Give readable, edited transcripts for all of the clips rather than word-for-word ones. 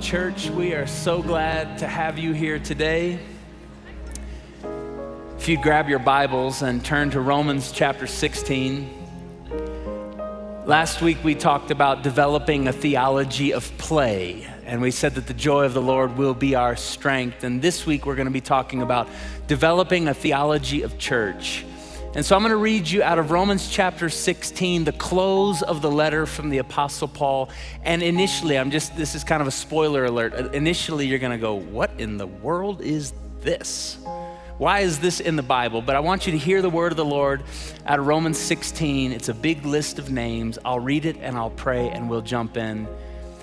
Church, we are so glad to have you here today. If you grab your Bibles and turn to Romans chapter 16. Last week we talked about developing a theology of play, and we said that the joy of the Lord will be our strength. And this week we're going to be talking about developing a theology of church. And so I'm going to read you out of Romans chapter 16, the close of the letter from the Apostle Paul. And initially, this is kind of a spoiler alert. Initially, you're going to go, what in the world is this? Why is this in the Bible? But I want you to hear the word of the Lord out of Romans 16. It's a big list of names. I'll read it and I'll pray and we'll jump in.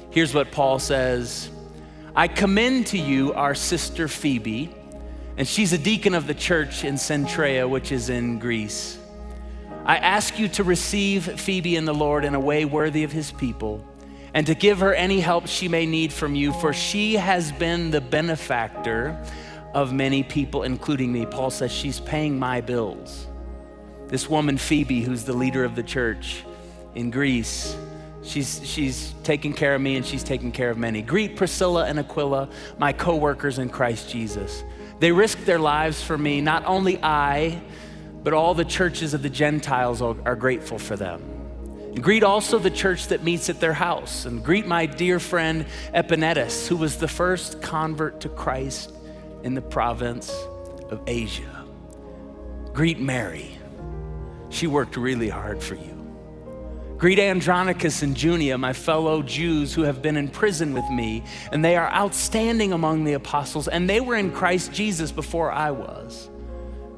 Here's what Paul says. I commend to you our sister Phoebe, and she's a deacon of the church in Cenchreae, which is in Greece. I ask you to receive Phoebe in the Lord in a way worthy of his people, and to give her any help she may need from you, for she has been the benefactor of many people, including me. Paul says she's paying my bills. This woman Phoebe, who's the leader of the church in Greece, she's taking care of me and she's taking care of many. Greet Priscilla and Aquila, my co-workers in Christ Jesus. They risked their lives for me. Not only I, but all the churches of the Gentiles are grateful for them. And greet also the church that meets at their house. And greet my dear friend Epinetus, who was the first convert to Christ in the province of Asia. Greet Mary. She worked really hard for you. Greet Andronicus and Junia, my fellow Jews who have been in prison with me, and they are outstanding among the apostles, and they were in Christ Jesus before I was.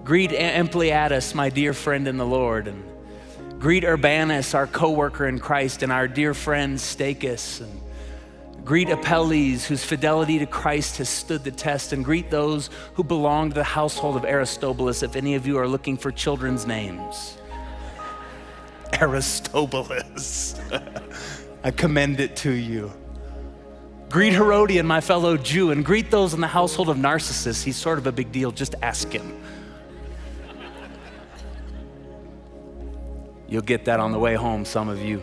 Greet Ampliatus, my dear friend in the Lord, and greet Urbanus, our co-worker in Christ, and our dear friend Stachus, and greet Apelles, whose fidelity to Christ has stood the test, and greet those who belong to the household of Aristobulus, if any of you are looking for children's names. Aristobulus, I commend it to you. Greet Herodion, my fellow Jew, and greet those in the household of Narcissus. He's sort of a big deal, just ask him. You'll get that on the way home, some of you.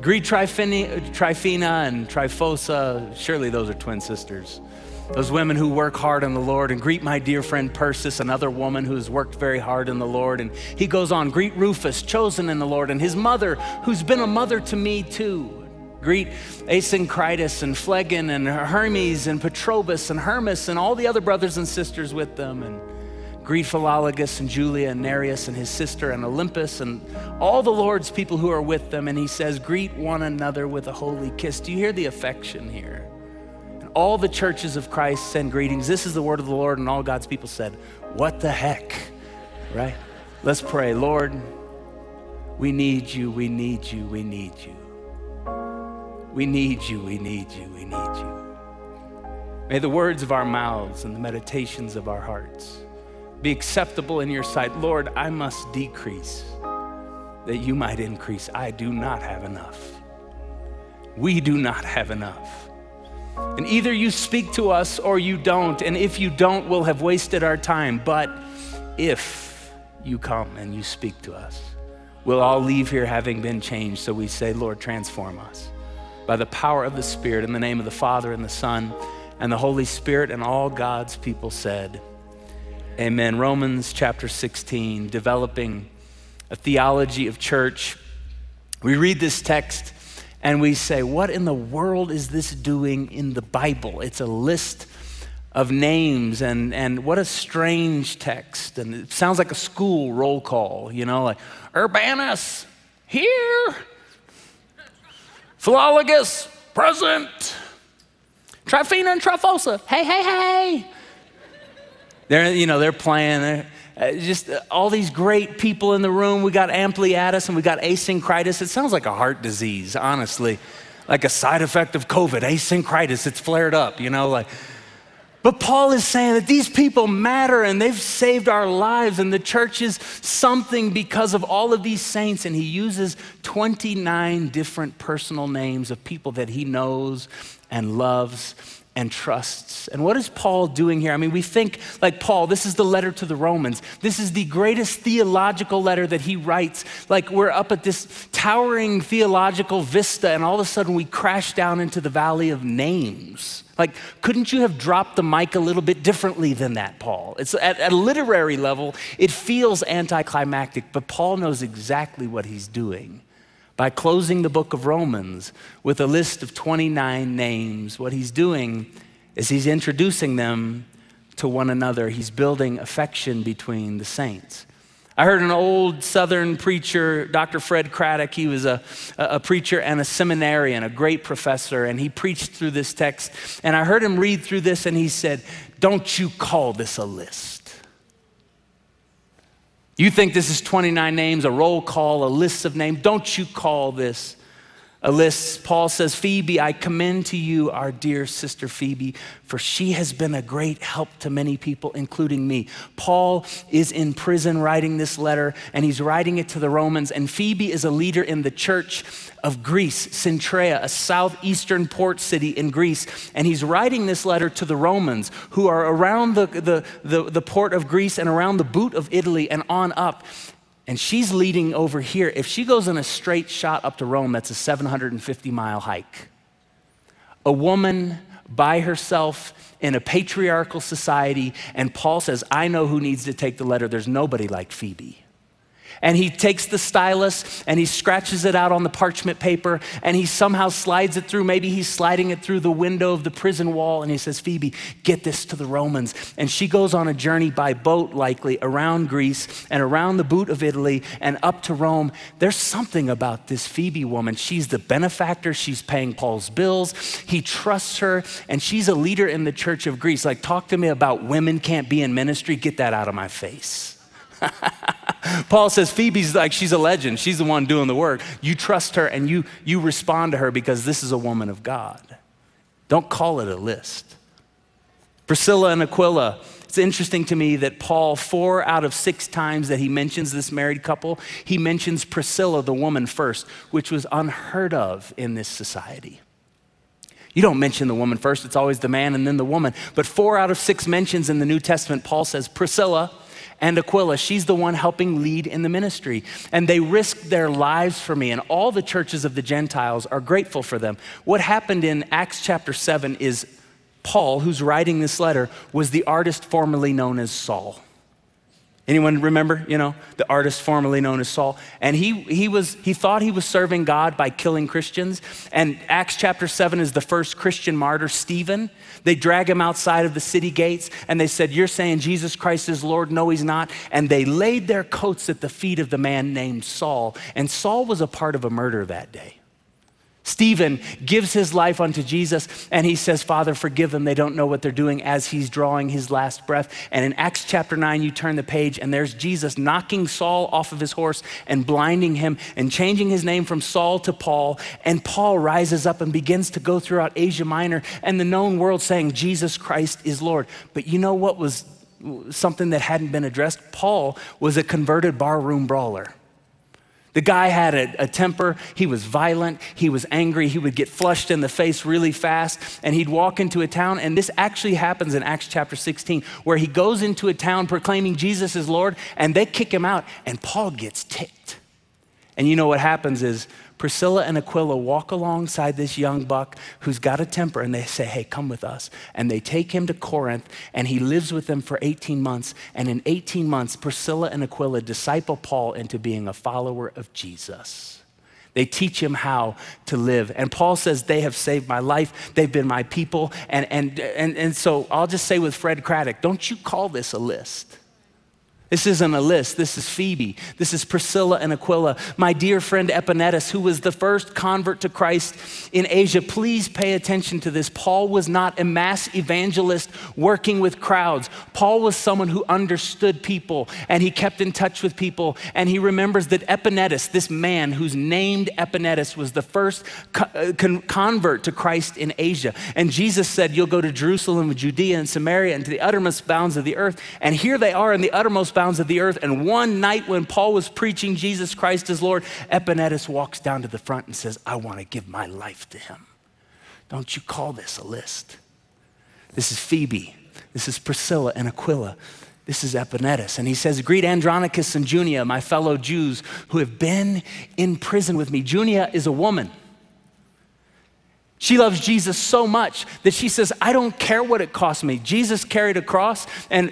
Greet Triphena and Triphosa, surely those are twin sisters. Those women who work hard in the Lord, and greet my dear friend Persis, another woman who has worked very hard in the Lord. And he goes on, greet Rufus, chosen in the Lord, and his mother, who's been a mother to me too. Greet Asyncritus and Phlegon and Hermes and Petrobus and Hermas and all the other brothers and sisters with them. And greet Philologus and Julia and Nereus and his sister and Olympus and all the Lord's people who are with them. And he says, greet one another with a holy kiss. Do you hear the affection here? All the churches of Christ send greetings. This is the word of the Lord, and all God's people said, what the heck, right? Let's pray. Lord, we need you, we need you, we need you. We need you, we need you, we need you. May the words of our mouths and the meditations of our hearts be acceptable in your sight. Lord, I must decrease that you might increase. I do not have enough. We do not have enough. And either you speak to us or you don't. And if you don't, we'll have wasted our time. But if you come and you speak to us, we'll all leave here having been changed. So we say, Lord, transform us by the power of the Spirit, in the name of the Father and the Son and the Holy Spirit, and all God's people said, amen. Romans chapter 16, developing a theology of church. We read this text and we say, what in the world is this doing in the Bible? It's a list of names, and what a strange text. And it sounds like a school roll call, you know, like Urbanus, here. Philologus, present. Triphena and Triphosa, hey, hey, hey. They're playing there. Just all these great people in the room. We got Ampliatus and we got Asyncritus. It sounds like a heart disease, honestly, like a side effect of COVID. Asyncritus, it's flared up, But Paul is saying that these people matter and they've saved our lives, and the church is something because of all of these saints. And he uses 29 different personal names of people that he knows and loves and trusts. And what is Paul doing here? I mean, we think like Paul, this is the letter to the Romans. This is the greatest theological letter that he writes. Like we're up at this towering theological vista and all of a sudden we crash down into the valley of names. Like, couldn't you have dropped the mic a little bit differently than that, Paul? It's at a literary level, it feels anticlimactic, but Paul knows exactly what he's doing. By closing the book of Romans with a list of 29 names, what he's doing is he's introducing them to one another. He's building affection between the saints. I heard an old Southern preacher, Dr. Fred Craddock. He was a preacher and a seminarian, a great professor, and he preached through this text. And I heard him read through this, and he said, "Don't you call this a list. You think this is 29 names, a roll call, a list of names. Don't you call this a list." Paul says, "Phoebe, I commend to you our dear sister Phoebe, for she has been a great help to many people, including me." Paul is in prison writing this letter, and he's writing it to the Romans. And Phoebe is a leader in the church of Greece, Cenchreae, a southeastern port city in Greece. And he's writing this letter to the Romans who are around the port of Greece and around the boot of Italy and on up. And she's leading over here. If she goes in a straight shot up to Rome, that's a 750-mile hike. A woman by herself in a patriarchal society, and Paul says, "I know who needs to take the letter. There's nobody like Phoebe." And he takes the stylus and he scratches it out on the parchment paper and he somehow slides it through. Maybe he's sliding it through the window of the prison wall and he says, "Phoebe, get this to the Romans." And she goes on a journey by boat, likely, around Greece and around the boot of Italy and up to Rome. There's something about this Phoebe woman. She's the benefactor. She's paying Paul's bills. He trusts her, and she's a leader in the church of Greece. Like, talk to me about women can't be in ministry. Get that out of my face. Paul says Phoebe's like, she's a legend. She's the one doing the work. You trust her and you respond to her because this is a woman of God. Don't call it a list. Priscilla and Aquila. It's interesting to me that Paul, 4 out of 6 times that he mentions this married couple, he mentions Priscilla, the woman, first, which was unheard of in this society. You don't mention the woman first. It's always the man and then the woman. But 4 out of 6 mentions in the New Testament, Paul says Priscilla and Aquila, she's the one helping lead in the ministry. And they risked their lives for me, and all the churches of the Gentiles are grateful for them. What happened in Acts chapter 7 is Paul, who's writing this letter, was the artist formerly known as Saul. Anyone remember, the artist formerly known as Saul? And he thought he was serving God by killing Christians. And Acts chapter 7 is the first Christian martyr, Stephen. They drag him outside of the city gates and they said, "You're saying Jesus Christ is Lord?" "No, he's not." And they laid their coats at the feet of the man named Saul. And Saul was a part of a murder that day. Stephen gives his life unto Jesus and he says, "Father, forgive them. They don't know what they're doing," as he's drawing his last breath. And in Acts chapter 9, you turn the page and there's Jesus knocking Saul off of his horse and blinding him and changing his name from Saul to Paul. And Paul rises up and begins to go throughout Asia Minor and the known world saying, "Jesus Christ is Lord." But you know what was something that hadn't been addressed? Paul was a converted barroom brawler. The guy had a temper. He was violent. He was angry. He would get flushed in the face really fast. And he'd walk into a town. And this actually happens in Acts chapter 16, where he goes into a town proclaiming Jesus is Lord, and they kick him out. And Paul gets ticked. And you know what happens is Priscilla and Aquila walk alongside this young buck who's got a temper, and they say, "Hey, come with us." And they take him to Corinth, and he lives with them for 18 months. And in 18 months, Priscilla and Aquila disciple Paul into being a follower of Jesus. They teach him how to live. And Paul says, "They have saved my life. They've been my people." And so I'll just say with Fred Craddock, don't you call this a list. This isn't a list. This is Phoebe. This is Priscilla and Aquila. My dear friend Epinetus, who was the first convert to Christ in Asia, please pay attention to this. Paul was not a mass evangelist working with crowds. Paul was someone who understood people, and he kept in touch with people, and he remembers that Epinetus, this man who's named Epinetus, was the first convert to Christ in Asia. And Jesus said, "You'll go to Jerusalem, Judea, and Samaria, and to the uttermost bounds of the earth." And here they are in the uttermost bounds of the earth. And one night when Paul was preaching Jesus Christ as Lord, Epinetus walks down to the front and says, "I want to give my life to him." Don't you call this a list. This is Phoebe. This is Priscilla and Aquila. This is Epinetus. And he says, greet Andronicus and Junia, my fellow Jews who have been in prison with me. Junia is a woman. She loves Jesus so much that she says, I don't care what it costs me. Jesus carried a cross, and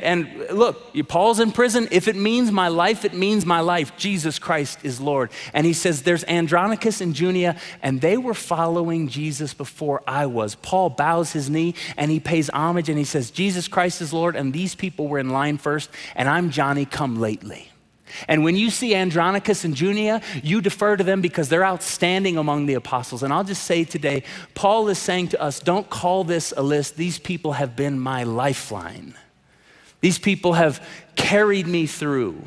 look, Paul's in prison. If it means my life, it means my life. Jesus Christ is Lord. And he says, there's Andronicus and Junia, and they were following Jesus before I was. Paul bows his knee, and he pays homage, and he says, Jesus Christ is Lord, and these people were in line first, and I'm Johnny come lately. And when you see Andronicus and Junia, you defer to them because they're outstanding among the apostles. And I'll just say today, Paul is saying to us, don't call this a list. These people have been my lifeline. These people have carried me through.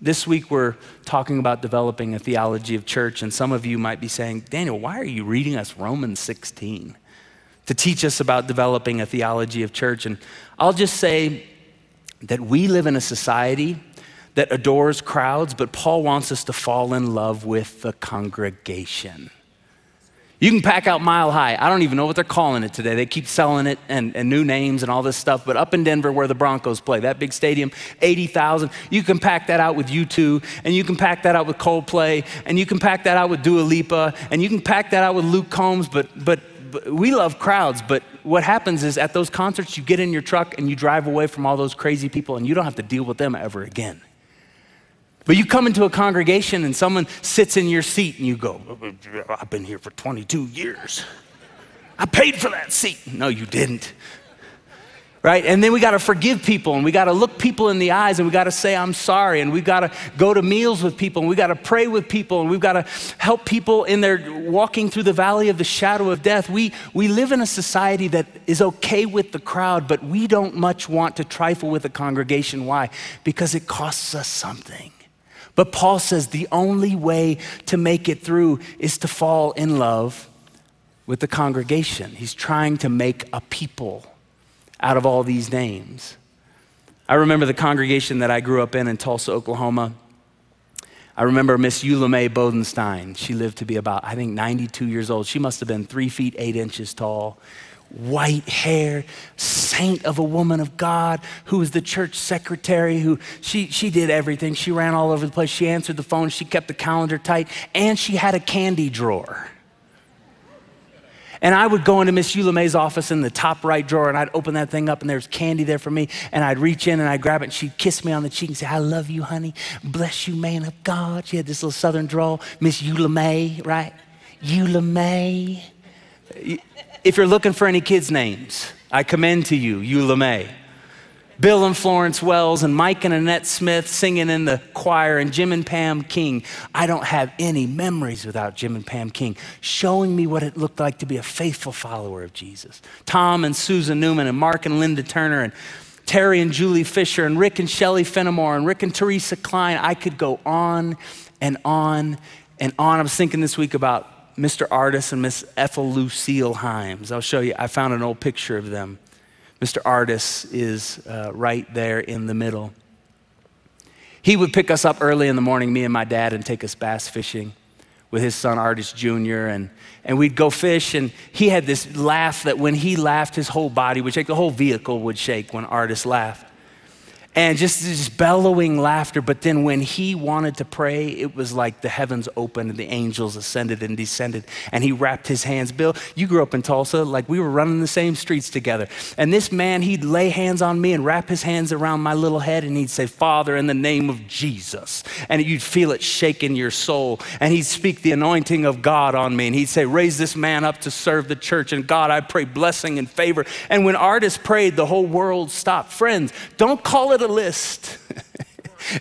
This week, we're talking about developing a theology of church. And some of you might be saying, Daniel, why are you reading us Romans 16 to teach us about developing a theology of church? And I'll just say that we live in a society that adores crowds, but Paul wants us to fall in love with the congregation. You can pack out Mile High. I don't even know what they're calling it today. They keep selling it and new names and all this stuff, but up in Denver where the Broncos play, that big stadium, 80,000, you can pack that out with U2, and you can pack that out with Coldplay, and you can pack that out with Dua Lipa, and you can pack that out with Luke Combs, but we love crowds, but what happens is at those concerts, you get in your truck and you drive away from all those crazy people and you don't have to deal with them ever again. But you come into a congregation and someone sits in your seat and you go, I've been here for 22 years. I paid for that seat. No, you didn't. Right? And then we got to forgive people and we got to look people in the eyes and we got to say, I'm sorry. And we got to go to meals with people and we got to pray with people and we've got to help people in their walking through the valley of the shadow of death. We live in a society that is okay with the crowd, but we don't much want to trifle with the congregation. Why? Because it costs us something. But Paul says the only way to make it through is to fall in love with the congregation. He's trying to make a people out of all these names. I remember the congregation that I grew up in Tulsa, Oklahoma. I remember Miss Eula Mae Bodenstein. She lived to be about, I think, 92 years old. She must have been 3 feet 8 inches tall. White hair, saint of a woman of God, who was the church secretary, who she did everything. She ran all over the place. She answered the phone. She kept the calendar tight, and she had a candy drawer. And I would go into Miss Eula Mae's office in the top right drawer, and I'd open that thing up, and there's candy there for me. And I'd reach in and I'd grab it, and she'd kiss me on the cheek and say, I love you, honey. Bless you, man of God. She had this little southern drawl, Miss Eula Mae, right? Eula Mae. If you're looking for any kids' names, I commend to you, Eula Mae. Bill and Florence Wells and Mike and Annette Smith singing in the choir and Jim and Pam King. I don't have any memories without Jim and Pam King showing me what it looked like to be a faithful follower of Jesus. Tom and Susan Newman and Mark and Linda Turner and Terry and Julie Fisher and Rick and Shelley Fenimore and Rick and Teresa Klein. I could go on and on and on. I was thinking this week about Mr. Artis and Miss Ethel Lucille Himes. I'll show you, I found an old picture of them. Mr. Artis is right there in the middle. He would pick us up early in the morning, me and my dad, and take us bass fishing with his son Artis Jr. And we'd go fish, and he had this laugh that when he laughed, his whole body would shake, the whole vehicle would shake when Artis laughed. And just bellowing laughter. But then when he wanted to pray, it was like the heavens opened and the angels ascended and descended. And he wrapped his hands. Bill, you grew up in Tulsa, like we were running the same streets together. And this man, he'd lay hands on me and wrap his hands around my little head. And he'd say, Father, in the name of Jesus. And you'd feel it shake in your soul. And he'd speak the anointing of God on me. And he'd say, raise this man up to serve the church. And God, I pray blessing and favor. And when Artis prayed, the whole world stopped. Friends, don't call it a list.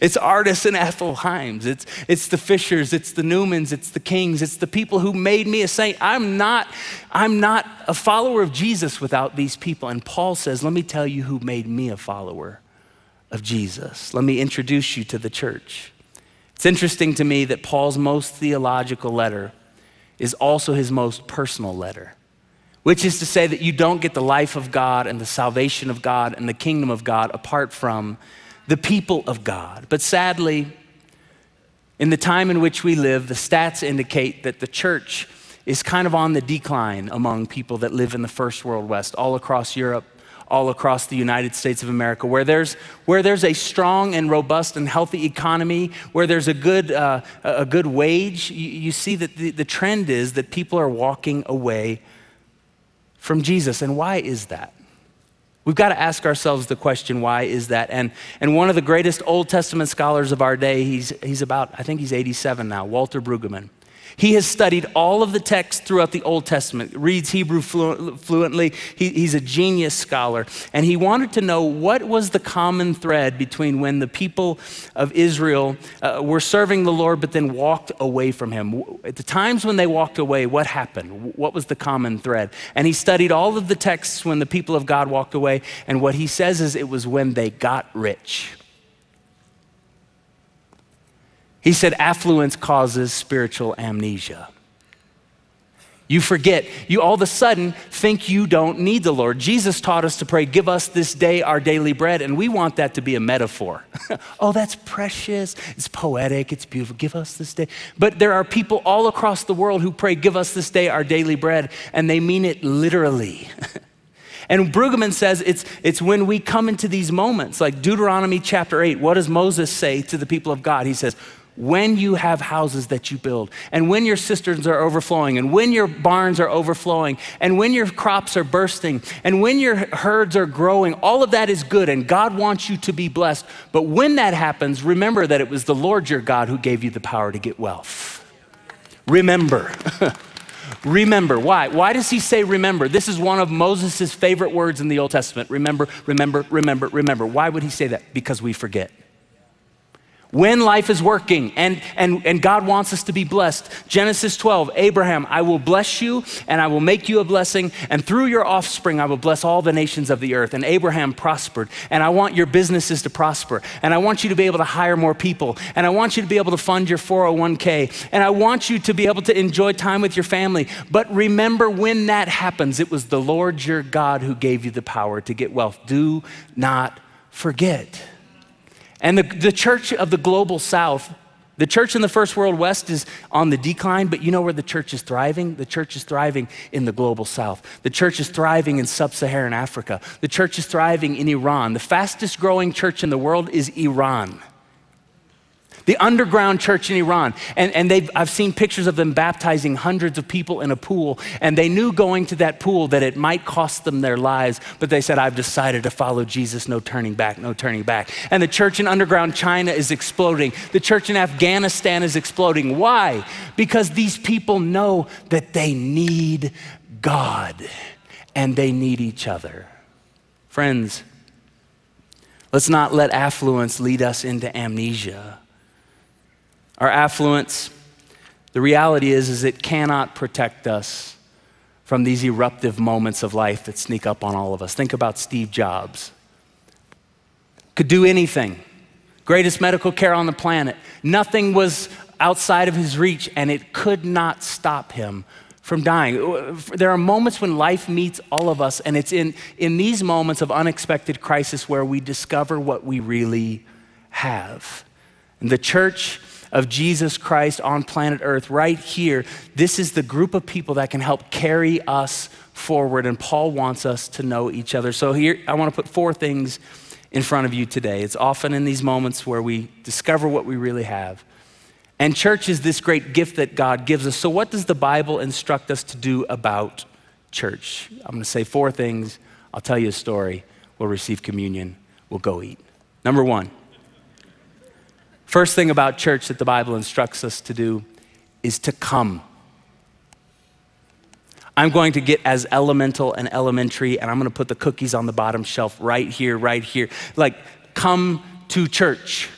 It's Artis and Ethel Himes. It's the Fishers. It's the Newmans. It's the Kings. It's the people who made me a saint. I'm not a follower of Jesus without these people. And Paul says, let me tell you who made me a follower of Jesus. Let me introduce you to the church. It's interesting to me that Paul's most theological letter is also his most personal letter, which is to say that you don't get the life of God and the salvation of God and the kingdom of God apart from the people of God. But sadly, in the time in which we live, the stats indicate that the church is kind of on the decline among people that live in the first world West, all across Europe, all across the United States of America, where there's a strong and robust and healthy economy, where there's a good wage, you see that the trend is that people are walking away from Jesus. And why is that? We've got to ask ourselves the question, why is that? And one of the greatest Old Testament scholars of our day, he's about, I think he's 87 now, Walter Brueggemann. He has studied all of the texts throughout the Old Testament, reads Hebrew fluently. He's a genius scholar. And he wanted to know what was the common thread between when the people of Israel were serving the Lord, but then walked away from him. At the times when they walked away, what happened? What was the common thread? And he studied all of the texts when the people of God walked away. And what he says is it was when they got rich. He said, affluence causes spiritual amnesia. You forget. You all of a sudden think you don't need the Lord. Jesus taught us to pray, give us this day our daily bread, and we want that to be a metaphor. Oh, that's precious. It's poetic. It's beautiful. Give us this day. But there are people all across the world who pray, give us this day our daily bread, and they mean it literally. And Brueggemann says it's when we come into these moments, like Deuteronomy chapter 8, what does Moses say to the people of God? He says, when you have houses that you build, and when your cisterns are overflowing, and when your barns are overflowing, and when your crops are bursting, and when your herds are growing, all of that is good, and God wants you to be blessed. But when that happens, remember that it was the Lord your God who gave you the power to get wealth. Remember. Remember. Why? Why does he say remember? This is one of Moses' favorite words in the Old Testament. Remember, remember, remember, remember. Why would he say that? Because we forget. When life is working and God wants us to be blessed. Genesis 12, Abraham, I will bless you and I will make you a blessing, and through your offspring I will bless all the nations of the earth. And Abraham prospered, and I want your businesses to prosper, and I want you to be able to hire more people, and I want you to be able to fund your 401k, and I want you to be able to enjoy time with your family. But remember, when that happens, it was the Lord your God who gave you the power to get wealth. Do not forget. And the church of the global south, the church in the first world west is on the decline, but you know where the church is thriving? The church is thriving in the global south. The church is thriving in sub-Saharan Africa. The church is thriving in Iran. The fastest growing church in the world is Iran. The underground church in Iran. I've seen pictures of them baptizing hundreds of people in a pool, and they knew going to that pool that it might cost them their lives, but they said, I've decided to follow Jesus, no turning back, no turning back. And the church in underground China is exploding. The church in Afghanistan is exploding. Why? Because these people know that they need God and they need each other. Friends, let's not let affluence lead us into amnesia. Our affluence, the reality is it cannot protect us from these eruptive moments of life that sneak up on all of us. Think about Steve Jobs. Could do anything. Greatest medical care on the planet. Nothing was outside of his reach, and it could not stop him from dying. There are moments when life meets all of us, and it's in these moments of unexpected crisis where we discover what we really have. And the church of Jesus Christ on planet Earth right here, this is the group of people that can help carry us forward, and Paul wants us to know each other. So here, I want to put four things in front of you today. It's often in these moments where we discover what we really have. And church is this great gift that God gives us. So what does the Bible instruct us to do about church? I'm going to say four things. I'll tell you a story. We'll receive communion. We'll go eat. Number one. First thing about church that the Bible instructs us to do is to come. I'm going to get as elemental and elementary, and I'm going to put the cookies on the bottom shelf right here, right here. Like, come to church.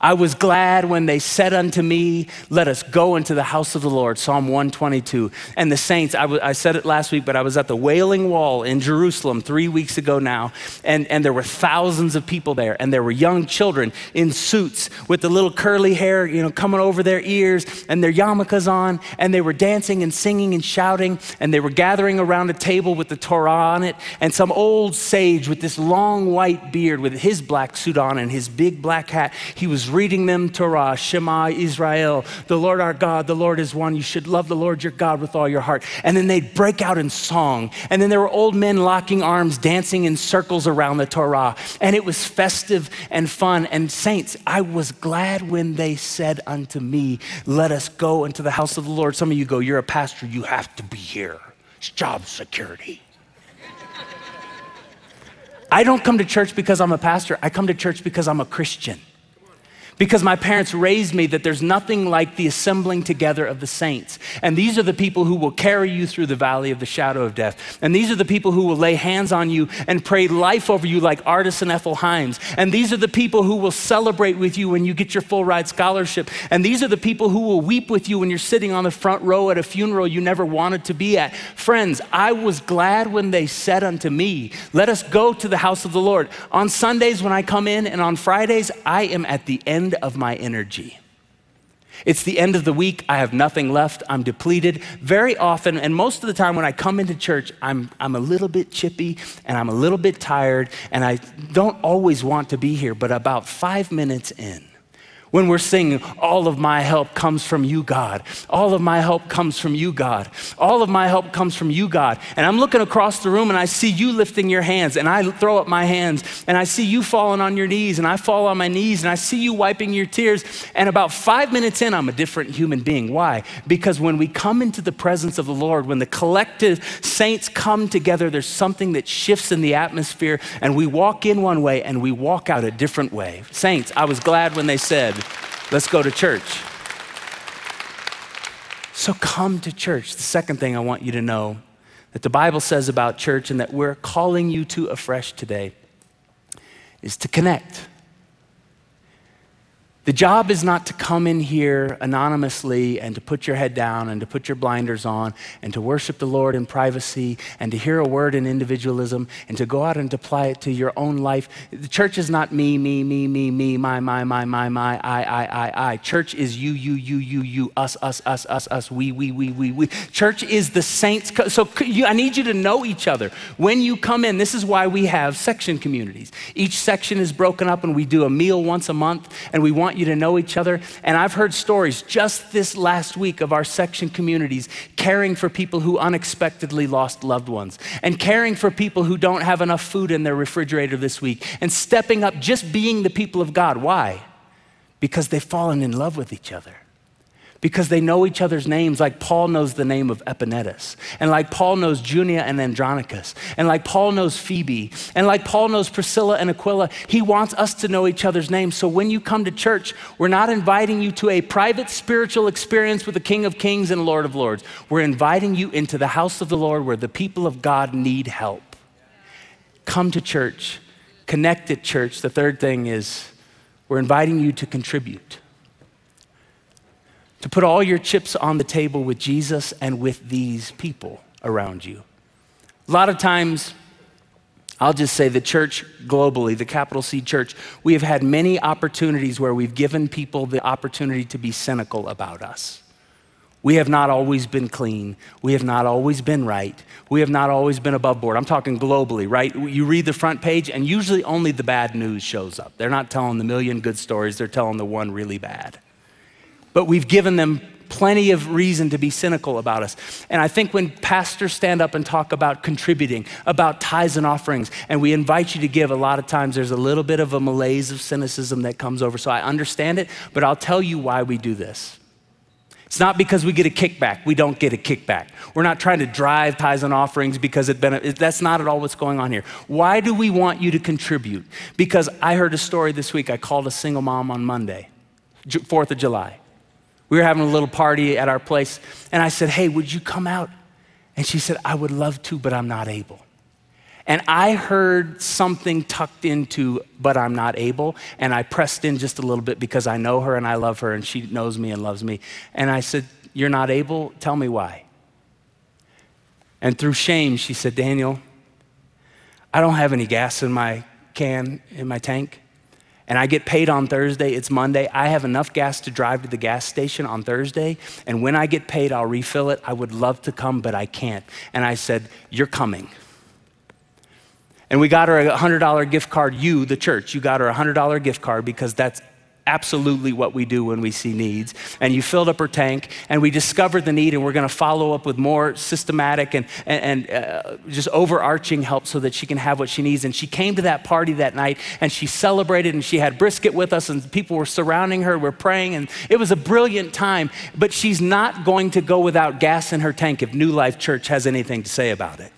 I was glad when they said unto me, let us go into the house of the Lord, Psalm 122. And the saints, I said it last week, but I was at the Wailing Wall in Jerusalem 3 weeks ago now, and there were thousands of people there, and there were young children in suits with the little curly hair, coming over their ears, and their yarmulkes on, and they were dancing and singing and shouting, and they were gathering around a table with the Torah on it, and some old sage with this long white beard with his black suit on and his big black hat, he was reading them Torah, Shema Israel, the Lord our God, the Lord is one. You should love the Lord your God with all your heart. And then they'd break out in song. And then there were old men locking arms, dancing in circles around the Torah. And it was festive and fun. And saints, I was glad when they said unto me, let us go into the house of the Lord. Some of you go, you're a pastor, you have to be here. It's job security. I don't come to church because I'm a pastor. I come to church because I'm a Christian. Because my parents raised me that there's nothing like the assembling together of the saints. And these are the people who will carry you through the valley of the shadow of death. And these are the people who will lay hands on you and pray life over you like Artis and Ethel Himes. And these are the people who will celebrate with you when you get your full ride scholarship. And these are the people who will weep with you when you're sitting on the front row at a funeral you never wanted to be at. Friends, I was glad when they said unto me, let us go to the house of the Lord. On Sundays when I come in and on Fridays, I am at the end of my energy. It's the end of the week. I have nothing left. I'm depleted. Very often, and most of the time when I come into church, I'm a little bit chippy and I'm a little bit tired and I don't always want to be here, but about 5 minutes in, when we're singing, all of my help comes from you, God. All of my help comes from you, God. All of my help comes from you, God. And I'm looking across the room and I see you lifting your hands and I throw up my hands and I see you falling on your knees and I fall on my knees and I see you wiping your tears. And about 5 minutes in, I'm a different human being. Why? Because when we come into the presence of the Lord, when the collective saints come together, there's something that shifts in the atmosphere and we walk in one way and we walk out a different way. Saints, I was glad when they said, let's go to church. So come to church. The second thing I want you to know that the Bible says about church and that we're calling you to afresh today is to connect. The job is not to come in here anonymously and to put your head down and to put your blinders on and to worship the Lord in privacy and to hear a word in individualism and to go out and apply it to your own life. The church is not me, my, I. Church is you, us, we. Church is the saints. So I need you to know each other. When you come in, this is why we have section communities. Each section is broken up and we do a meal once a month and we want you to know each other. And I've heard stories just this last week of our section communities caring for people who unexpectedly lost loved ones and caring for people who don't have enough food in their refrigerator this week and stepping up, just being the people of God. Why? Because they've fallen in love with each other. Because they know each other's names, like Paul knows the name of Epinetus, and like Paul knows Junia and Andronicus, and like Paul knows Phoebe, and like Paul knows Priscilla and Aquila. He wants us to know each other's names. So when you come to church, we're not inviting you to a private spiritual experience with the King of Kings and Lord of Lords. We're inviting you into the house of the Lord where the people of God need help. Come to church, connect at church. The third thing is we're inviting you to contribute. To put all your chips on the table with Jesus and with these people around you. A lot of times, I'll just say the church globally, the capital C church, we have had many opportunities where we've given people the opportunity to be cynical about us. We have not always been clean. We have not always been right. We have not always been above board. I'm talking globally, right? You read the front page and usually only the bad news shows up. They're not telling the million good stories, they're telling the one really bad. But we've given them plenty of reason to be cynical about us. And I think when pastors stand up and talk about contributing, about tithes and offerings, and we invite you to give, a lot of times there's a little bit of a malaise of cynicism that comes over. So I understand it, but I'll tell you why we do this. It's not because we get a kickback. We don't get a kickback. We're not trying to drive tithes and offerings because that's not at all what's going on here. Why do we want you to contribute? Because I heard a story this week. I called a single mom on Monday, 4th of July. We were having a little party at our place, and I said, hey, would you come out? And she said, I would love to, but I'm not able. And I heard something tucked into, but I'm not able, and I pressed in just a little bit because I know her and I love her, and she knows me and loves me. And I said, you're not able? Tell me why. And through shame, she said, Daniel, I don't have any gas in my tank. And I get paid on Thursday, it's Monday. I have enough gas to drive to the gas station on Thursday. And when I get paid, I'll refill it. I would love to come, but I can't. And I said, you're coming. And we got her a $100 gift card. You, the church, you got her a $100 gift card because that's absolutely what we do when we see needs. And you filled up her tank, and we discovered the need, and we're going to follow up with more systematic and just overarching help so that she can have what she needs. And she came to that party that night, and she celebrated, and she had brisket with us, and people were surrounding her, we're praying, and it was a brilliant time. But she's not going to go without gas in her tank if New Life Church has anything to say about it.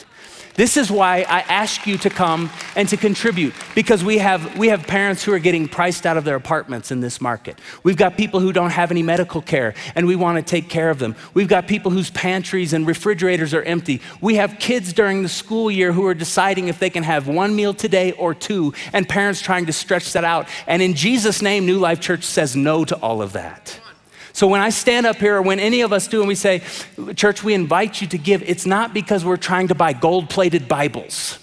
This is why I ask you to come and to contribute, because we have parents who are getting priced out of their apartments in this market. We've got people who don't have any medical care, and we want to take care of them. We've got people whose pantries and refrigerators are empty. We have kids during the school year who are deciding if they can have one meal today or two, and parents trying to stretch that out. And in Jesus' name, New Life Church says no to all of that. So when I stand up here, or when any of us do, and we say, church, we invite you to give, it's not because we're trying to buy gold-plated Bibles.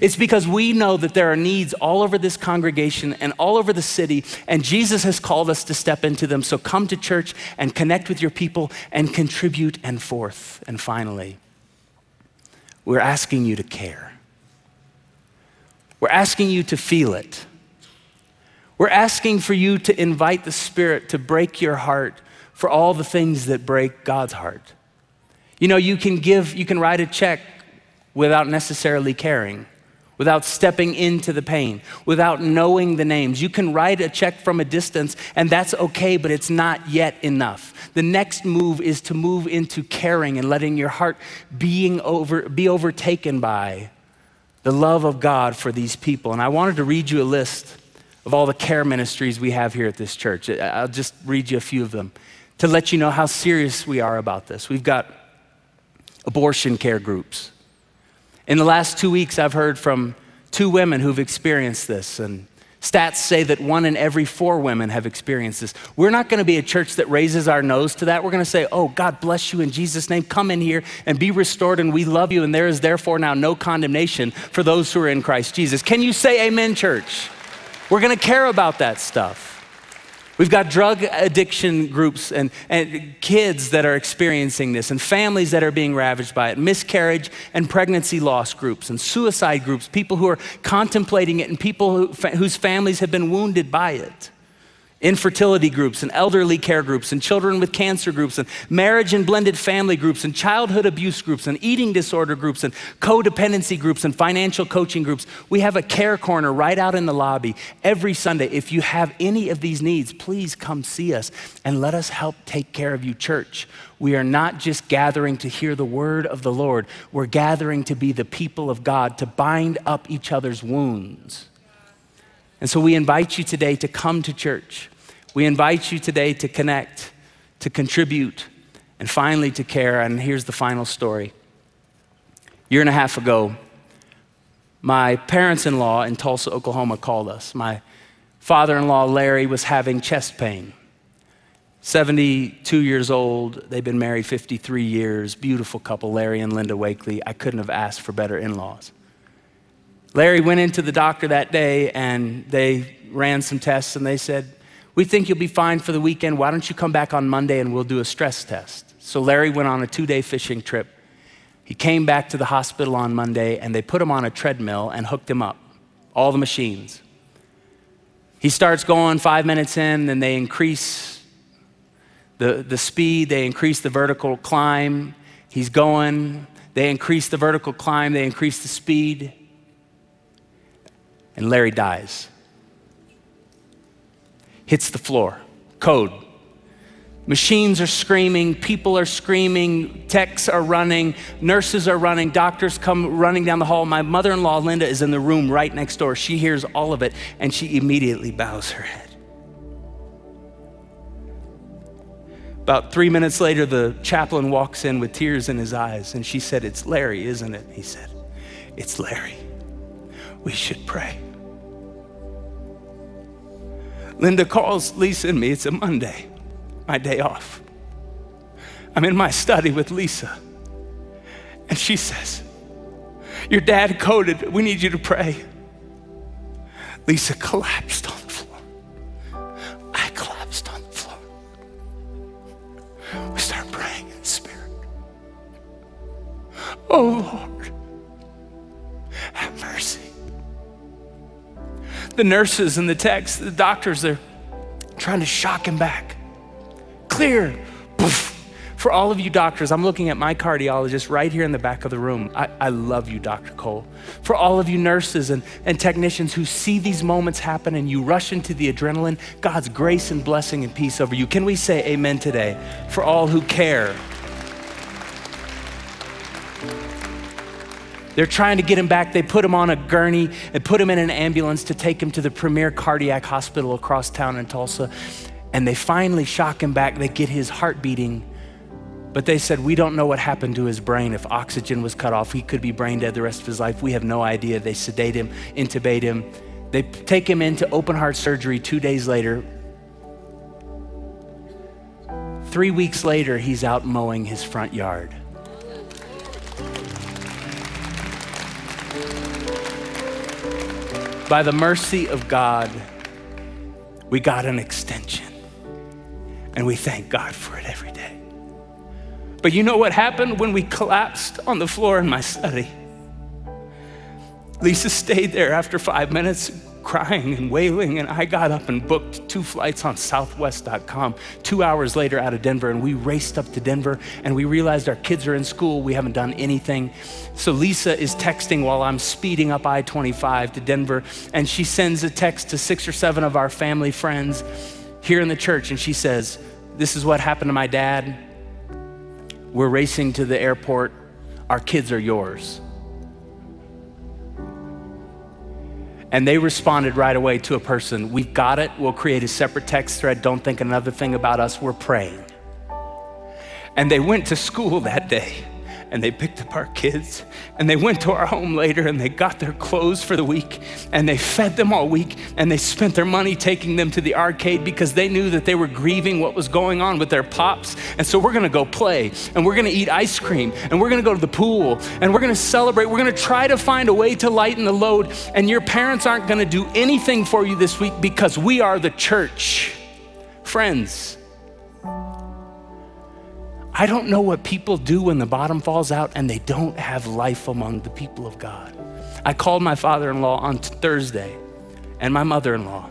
It's because we know that there are needs all over this congregation and all over the city, and Jesus has called us to step into them. So come to church and connect with your people and contribute, and forth. And finally, we're asking you to care. We're asking you to feel it. We're asking for you to invite the Spirit to break your heart for all the things that break God's heart. You know, you can write a check without necessarily caring, without stepping into the pain, without knowing the names. You can write a check from a distance, and that's okay, but it's not yet enough. The next move is to move into caring and letting your heart be overtaken by the love of God for these people. And I wanted to read you a list of all the care ministries we have here at this church. I'll just read you a few of them to let you know how serious we are about this. We've got abortion care groups. In the last 2 weeks, I've heard from 2 women who've experienced this, and stats say that 1 in every 4 women have experienced this. We're not gonna be a church that raises our nose to that. We're gonna say, oh, God bless you in Jesus' name. Come in here and be restored, and we love you, and there is therefore now no condemnation for those who are in Christ Jesus. Can you say amen, church? We're gonna care about that stuff. We've got drug addiction groups and kids that are experiencing this, and families that are being ravaged by it, miscarriage and pregnancy loss groups, and suicide groups, people who are contemplating it, and people whose families have been wounded by it. Infertility groups, and elderly care groups, and children with cancer groups, and marriage and blended family groups, and childhood abuse groups, and eating disorder groups, and codependency groups, and financial coaching groups. We have a care corner right out in the lobby every Sunday. If you have any of these needs, please come see us and let us help take care of you, church. We are not just gathering to hear the word of the Lord. We're gathering to be the people of God, to bind up each other's wounds. And so we invite you today to come to church. We invite you today to connect, to contribute, and finally to care. And here's the final story. 1.5 years ago, my parents-in-law in Tulsa, Oklahoma called us. My father-in-law, Larry, was having chest pain. 72 years old, they've been married 53 years, beautiful couple, Larry and Linda Wakeley. I couldn't have asked for better in-laws. Larry went into the doctor that day, and they ran some tests, and they said, we think you'll be fine for the weekend. Why don't you come back on Monday and we'll do a stress test? So Larry went on a 2-day fishing trip. He came back to the hospital on Monday, and they put him on a treadmill and hooked him up, all the machines. He starts going 5 minutes in, and they increase the speed, they increase the vertical climb. He's going, they increase the vertical climb, they increase the speed. And Larry dies. Hits the floor. Code. Machines are screaming, people are screaming, techs are running, nurses are running, doctors come running down the hall. My mother-in-law, Linda, is in the room right next door. She hears all of it, and she immediately bows her head. About 3 minutes later, the chaplain walks in with tears in his eyes, and she said, it's Larry, isn't it? He said, it's Larry. We should pray. Linda calls Lisa and me. It's a Monday, my day off. I'm in my study with Lisa, and she says, your dad coded, we need you to pray. Lisa collapsed on the floor. I collapsed on the floor. We start praying in the Spirit. Oh Lord, have mercy. The nurses and the techs, the doctors, they're trying to shock him back. Clear. Poof. For all of you doctors, I'm looking at my cardiologist right here in the back of the room. I love you, Dr. Cole. For all of you nurses and technicians who see these moments happen and you rush into the adrenaline, God's grace and blessing and peace over you. Can we say amen today for all who care? They're trying to get him back. They put him on a gurney and put him in an ambulance to take him to the premier cardiac hospital across town in Tulsa. And they finally shock him back. They get his heart beating. But they said, we don't know what happened to his brain. If oxygen was cut off, he could be brain dead the rest of his life. We have no idea. They sedate him, intubate him. They take him into open heart surgery 2 days later. 3 weeks later, he's out mowing his front yard. By the mercy of God, we got an extension. And we thank God for it every day. But you know what happened when we collapsed on the floor in my study? Lisa stayed there after 5 minutes crying and wailing, and I got up and booked 2 flights on southwest.com 2 hours later out of Denver, and we raced up to Denver, and we realized our kids are in school. We haven't done anything. So Lisa is texting while I'm speeding up I-25 to Denver, and she sends a text to 6 or 7 of our family friends here in the church, and she says, this is what happened to my dad. We're racing to the airport. Our kids are yours. And they responded right away to a person. We've got it. We'll create a separate text thread. Don't think another thing about us. We're praying. And they went to school that day, and they picked up our kids, and they went to our home later, and they got their clothes for the week, and they fed them all week, and they spent their money taking them to the arcade because they knew that they were grieving what was going on with their pops. And so we're gonna go play, and we're gonna eat ice cream, and we're gonna go to the pool, and we're gonna celebrate. We're gonna try to find a way to lighten the load, and your parents aren't gonna do anything for you this week because we are the church. Friends, I don't know what people do when the bottom falls out and they don't have life among the people of God. I called my father-in-law on Thursday and my mother-in-law.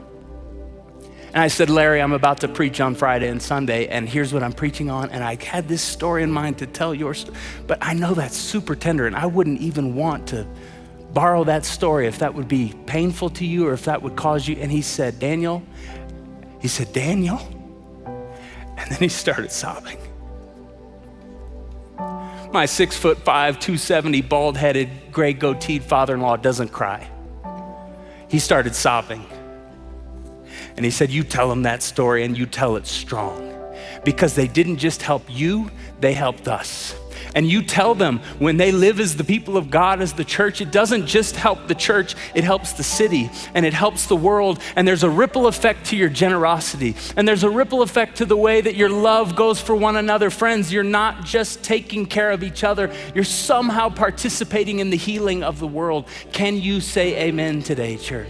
And I said, Larry, I'm about to preach on Friday and Sunday, and here's what I'm preaching on. And I had this story in mind to tell your story, but I know that's super tender, and I wouldn't even want to borrow that story if that would be painful to you or if that would cause you. And he said, Daniel? And then he started sobbing. My 6'5", 270, bald-headed, gray goateed father-in-law doesn't cry. He started sobbing. And he said, you tell him that story, and you tell it strong. Because they didn't just help you, they helped us. And you tell them when they live as the people of God, as the church, it doesn't just help the church, it helps the city and it helps the world. And there's a ripple effect to your generosity. And there's a ripple effect to the way that your love goes for one another. Friends, you're not just taking care of each other. You're somehow participating in the healing of the world. Can you say amen today, church?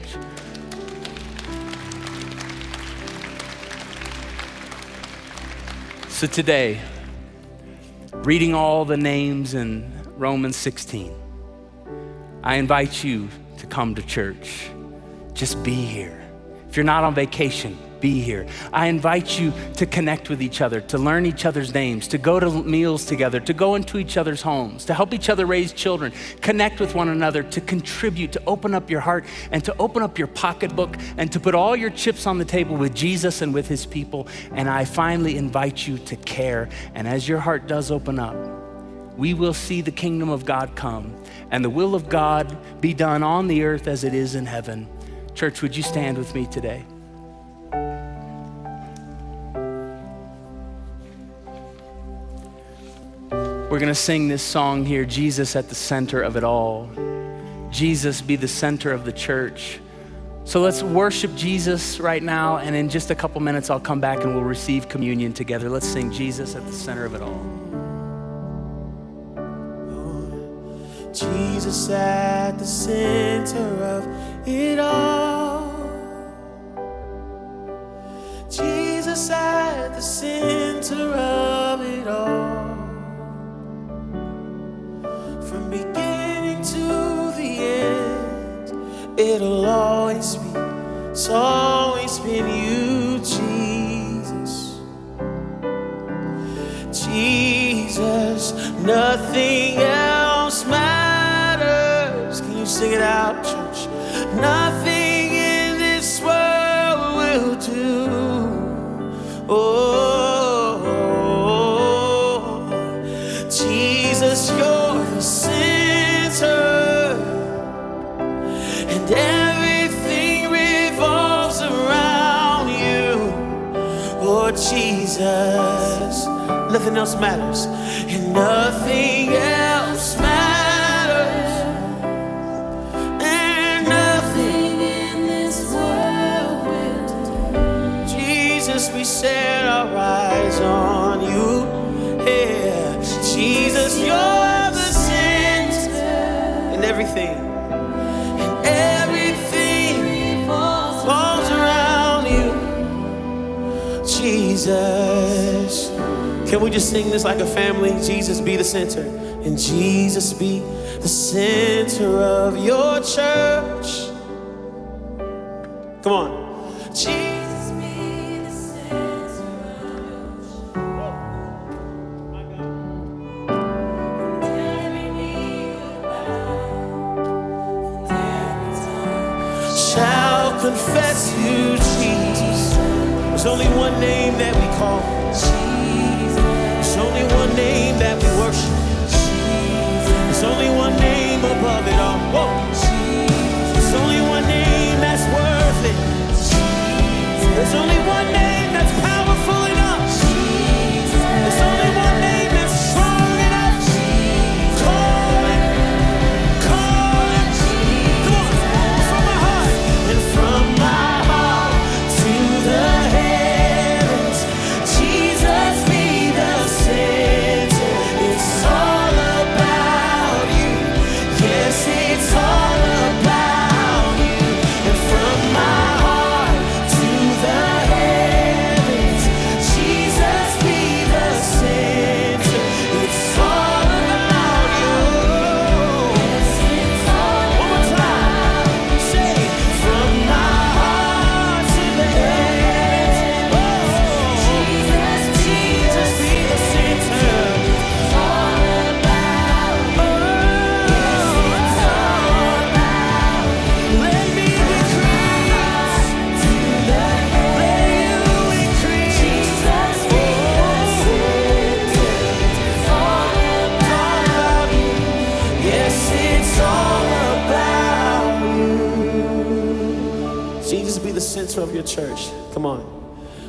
So today, reading all the names in Romans 16, I invite you to come to church. Just be here. If you're not on vacation, be here. I invite you to connect with each other, to learn each other's names, to go to meals together, to go into each other's homes, to help each other raise children, connect with one another, to contribute, to open up your heart and to open up your pocketbook and to put all your chips on the table with Jesus and with his people. And I finally invite you to care. And as your heart does open up, we will see the kingdom of God come and the will of God be done on the earth as it is in heaven. Church, would you stand with me today? We're gonna sing this song here, Jesus at the center of it all. Jesus be the center of the church. So let's worship Jesus right now, and in just a couple minutes, I'll come back and we'll receive communion together. Let's sing Jesus at the center of it all. Lord, Jesus at the center of it all. Jesus at the center of it all. From beginning to the end, it'll always be, it's always been you, Jesus. sing it out, church. Nothing in this world will do. Oh, Jesus, you're the center, and everything revolves around you. Oh, Jesus, nothing else matters, and nothing else matters. Set our eyes on you, yeah. Jesus, you're the center, and everything falls around you, Jesus. Can we just sing this like a family? Jesus, be the center, and Jesus, be the center of your church. Come on, Jesus. Confess you, Jesus. There's only one name that we call, Jesus. There's only one name that we worship, Jesus. There's only one name above it all. Whoa. Jesus. There's only one name that's worth it, Jesus. There's only one name that's powerful enough, Jesus. There's only one name. Of your church. Come on.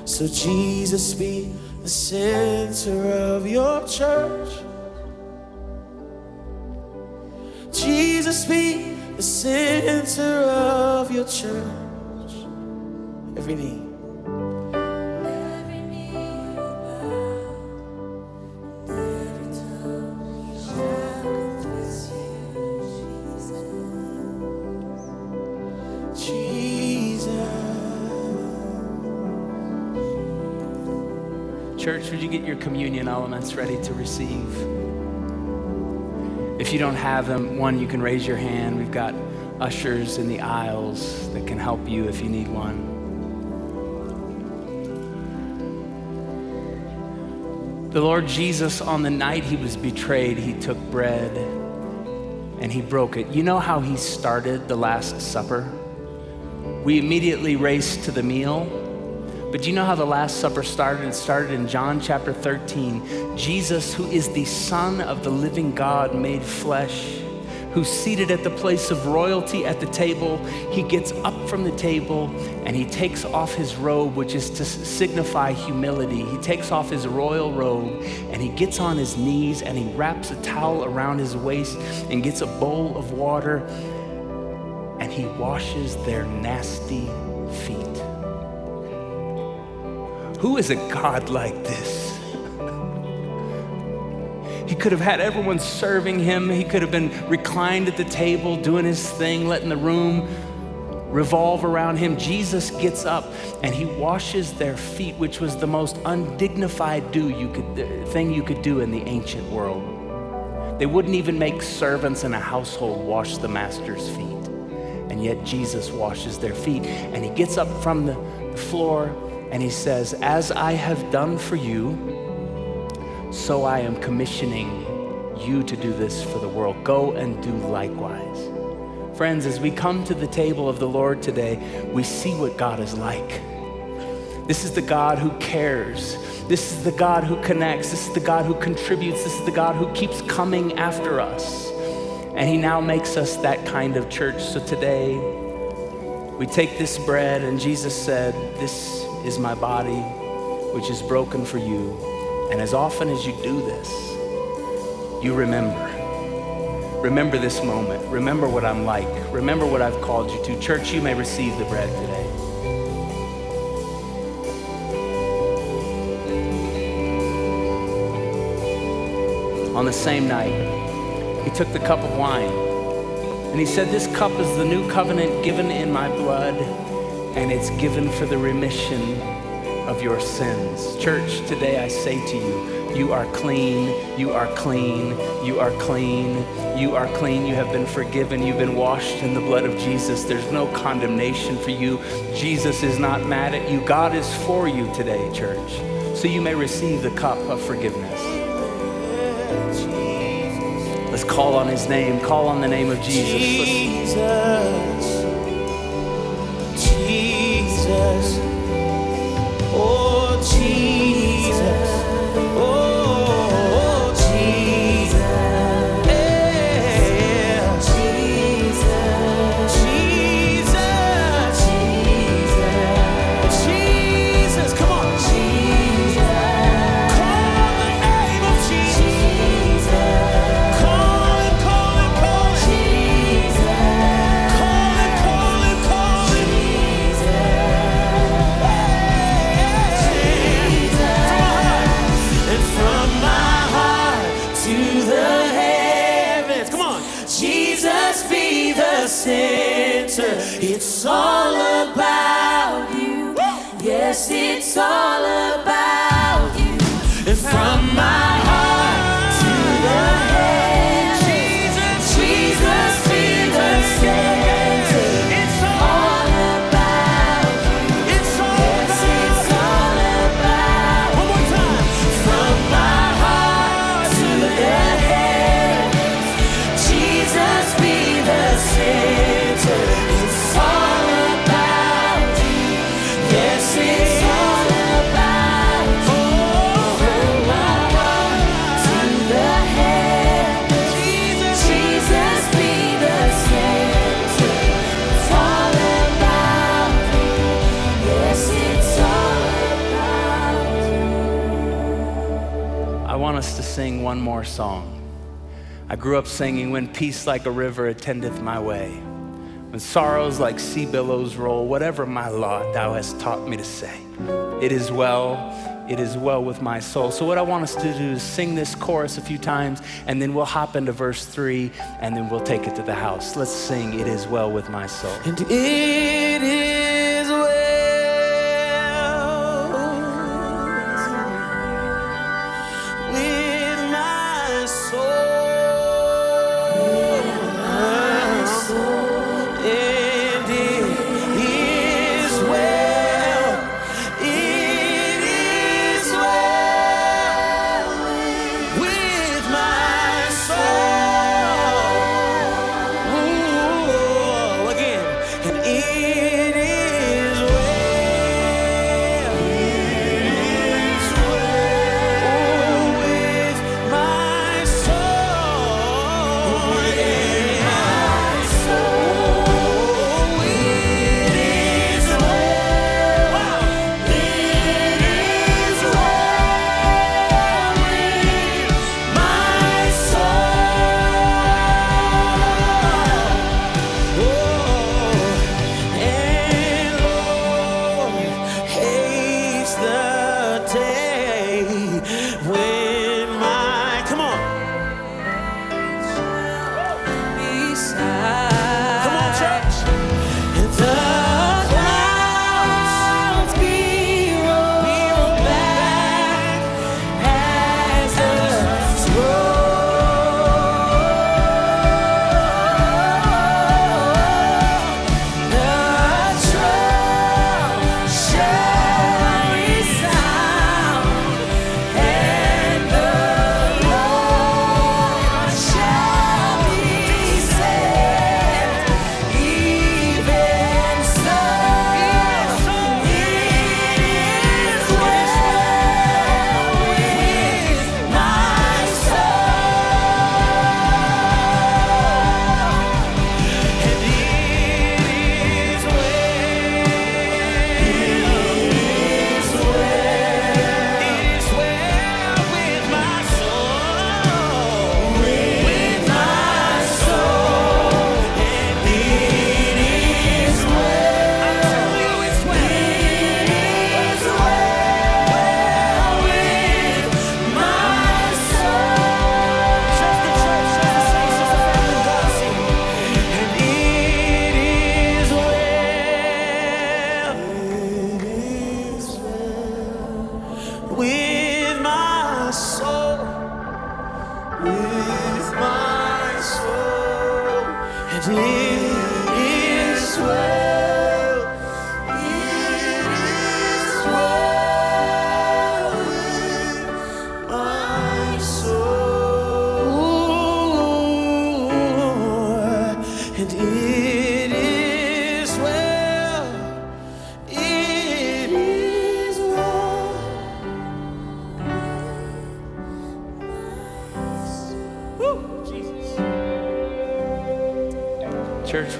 So Jesus, be the center of your church. Jesus, be the center of your church. Every knee. Every knee will bow, every tongue shall confess you, Jesus. Jesus. Church, would you get your communion elements ready to receive? If you don't have them, one, you can raise your hand. We've got ushers in the aisles that can help you if you need one. The Lord Jesus, on the night he was betrayed, he took bread and he broke it. You know how he started the Last Supper? We immediately raced to the meal. But do you know how the Last Supper started? It started in John chapter 13. Jesus, who is the Son of the living God made flesh, who's seated at the place of royalty at the table, he gets up from the table and he takes off his robe, which is to signify humility. He takes off his royal robe and he gets on his knees and he wraps a towel around his waist and gets a bowl of water and he washes their nasty feet. Who is a God like this? He could have had everyone serving him. He could have been reclined at the table, doing his thing, letting the room revolve around him. Jesus gets up and he washes their feet, which was the most undignified thing you could do in the ancient world. They wouldn't even make servants in a household wash the master's feet. And yet Jesus washes their feet and he gets up from the floor and he says, as I have done for you, so I am commissioning you to do this for the world. Go and do likewise. Friends, as we come to the table of the Lord today, we see what God is like. This is the God who cares. This is the God who connects. This is the God who contributes. This is the God who keeps coming after us. And he now makes us that kind of church. So today, we take this bread, and Jesus said, "This is my body, which is broken for you. And as often as you do this, you remember. Remember this moment. Remember what I'm like. Remember what I've called you to." Church, you may receive the bread today. On the same night, he took the cup of wine and he said, "This cup is the new covenant given in my blood, and it's given for the remission of your sins." Church, today I say to you, you are clean, you are clean, you are clean, you are clean. You have been forgiven. You've been washed in the blood of Jesus. There's no condemnation for you. Jesus is not mad at you. God is for you today, church. So you may receive the cup of forgiveness. Let's call on his name. Call on the name of Jesus. Jesus, Jesus, oh Jesus, oh Jesus, yeah. Jesus, Jesus, Jesus, Jesus, come on, Jesus, call on the name of Jesus, Jesus, call it, Jesus, call it, Jesus, center. It's all about you. Yes, it's all about you. And from my heart to the head, Jesus, Jesus, be the center. It's all about you. It's all yes, about it's all about you. One more time. From my heart to the head, Jesus, be the center. It's all about you. Yes, it's all about you. From my heart to the heavens, Jesus, be the center. It's all about you. Yes, it's all about you. I want us to sing one more song. I grew up singing, "When peace like a river attendeth my way, when sorrows like sea billows roll, whatever my lot, thou hast taught me to say, it is well with my soul." So what I want us to do is sing this chorus a few times, and then we'll hop into verse 3, and then we'll take it to the house. Let's sing, "It is well with my soul." And it is well with my soul. It is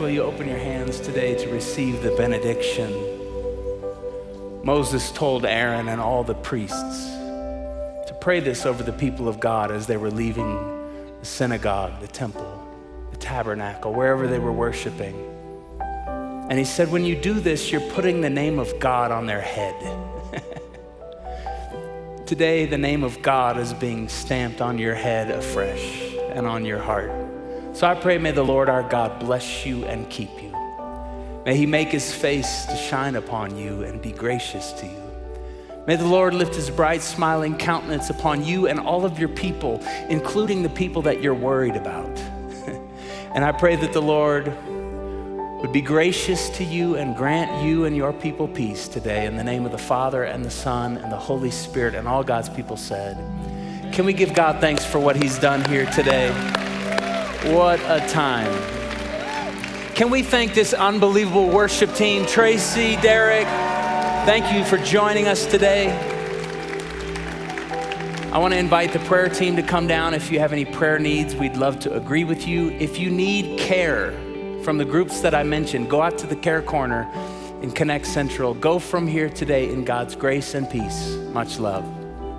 Will you open your hands today to receive the benediction Moses told Aaron and all the priests to pray this over the people of God as they were leaving the synagogue, the temple, the tabernacle, wherever they were worshiping. And he said, when you do this, you're putting the name of God on their head. Today, the name of God is being stamped on your head afresh and on your heart. So I pray, may the Lord our God bless you and keep you. May he make his face to shine upon you and be gracious to you. May the Lord lift his bright, smiling countenance upon you and all of your people, including the people that you're worried about. And I pray that the Lord would be gracious to you and grant you and your people peace today, in the name of the Father and the Son and the Holy Spirit, and all God's people said. Can we give God thanks for what he's done here today? What a time. Can we thank this unbelievable worship team, Tracy, Derek, thank you for joining us today. I want to invite the prayer team to come down. If you have any prayer needs, we'd love to agree with you. If you need care from the groups that I mentioned, go out to the care corner in Connect Central. Go from here today in God's grace and peace. Much love.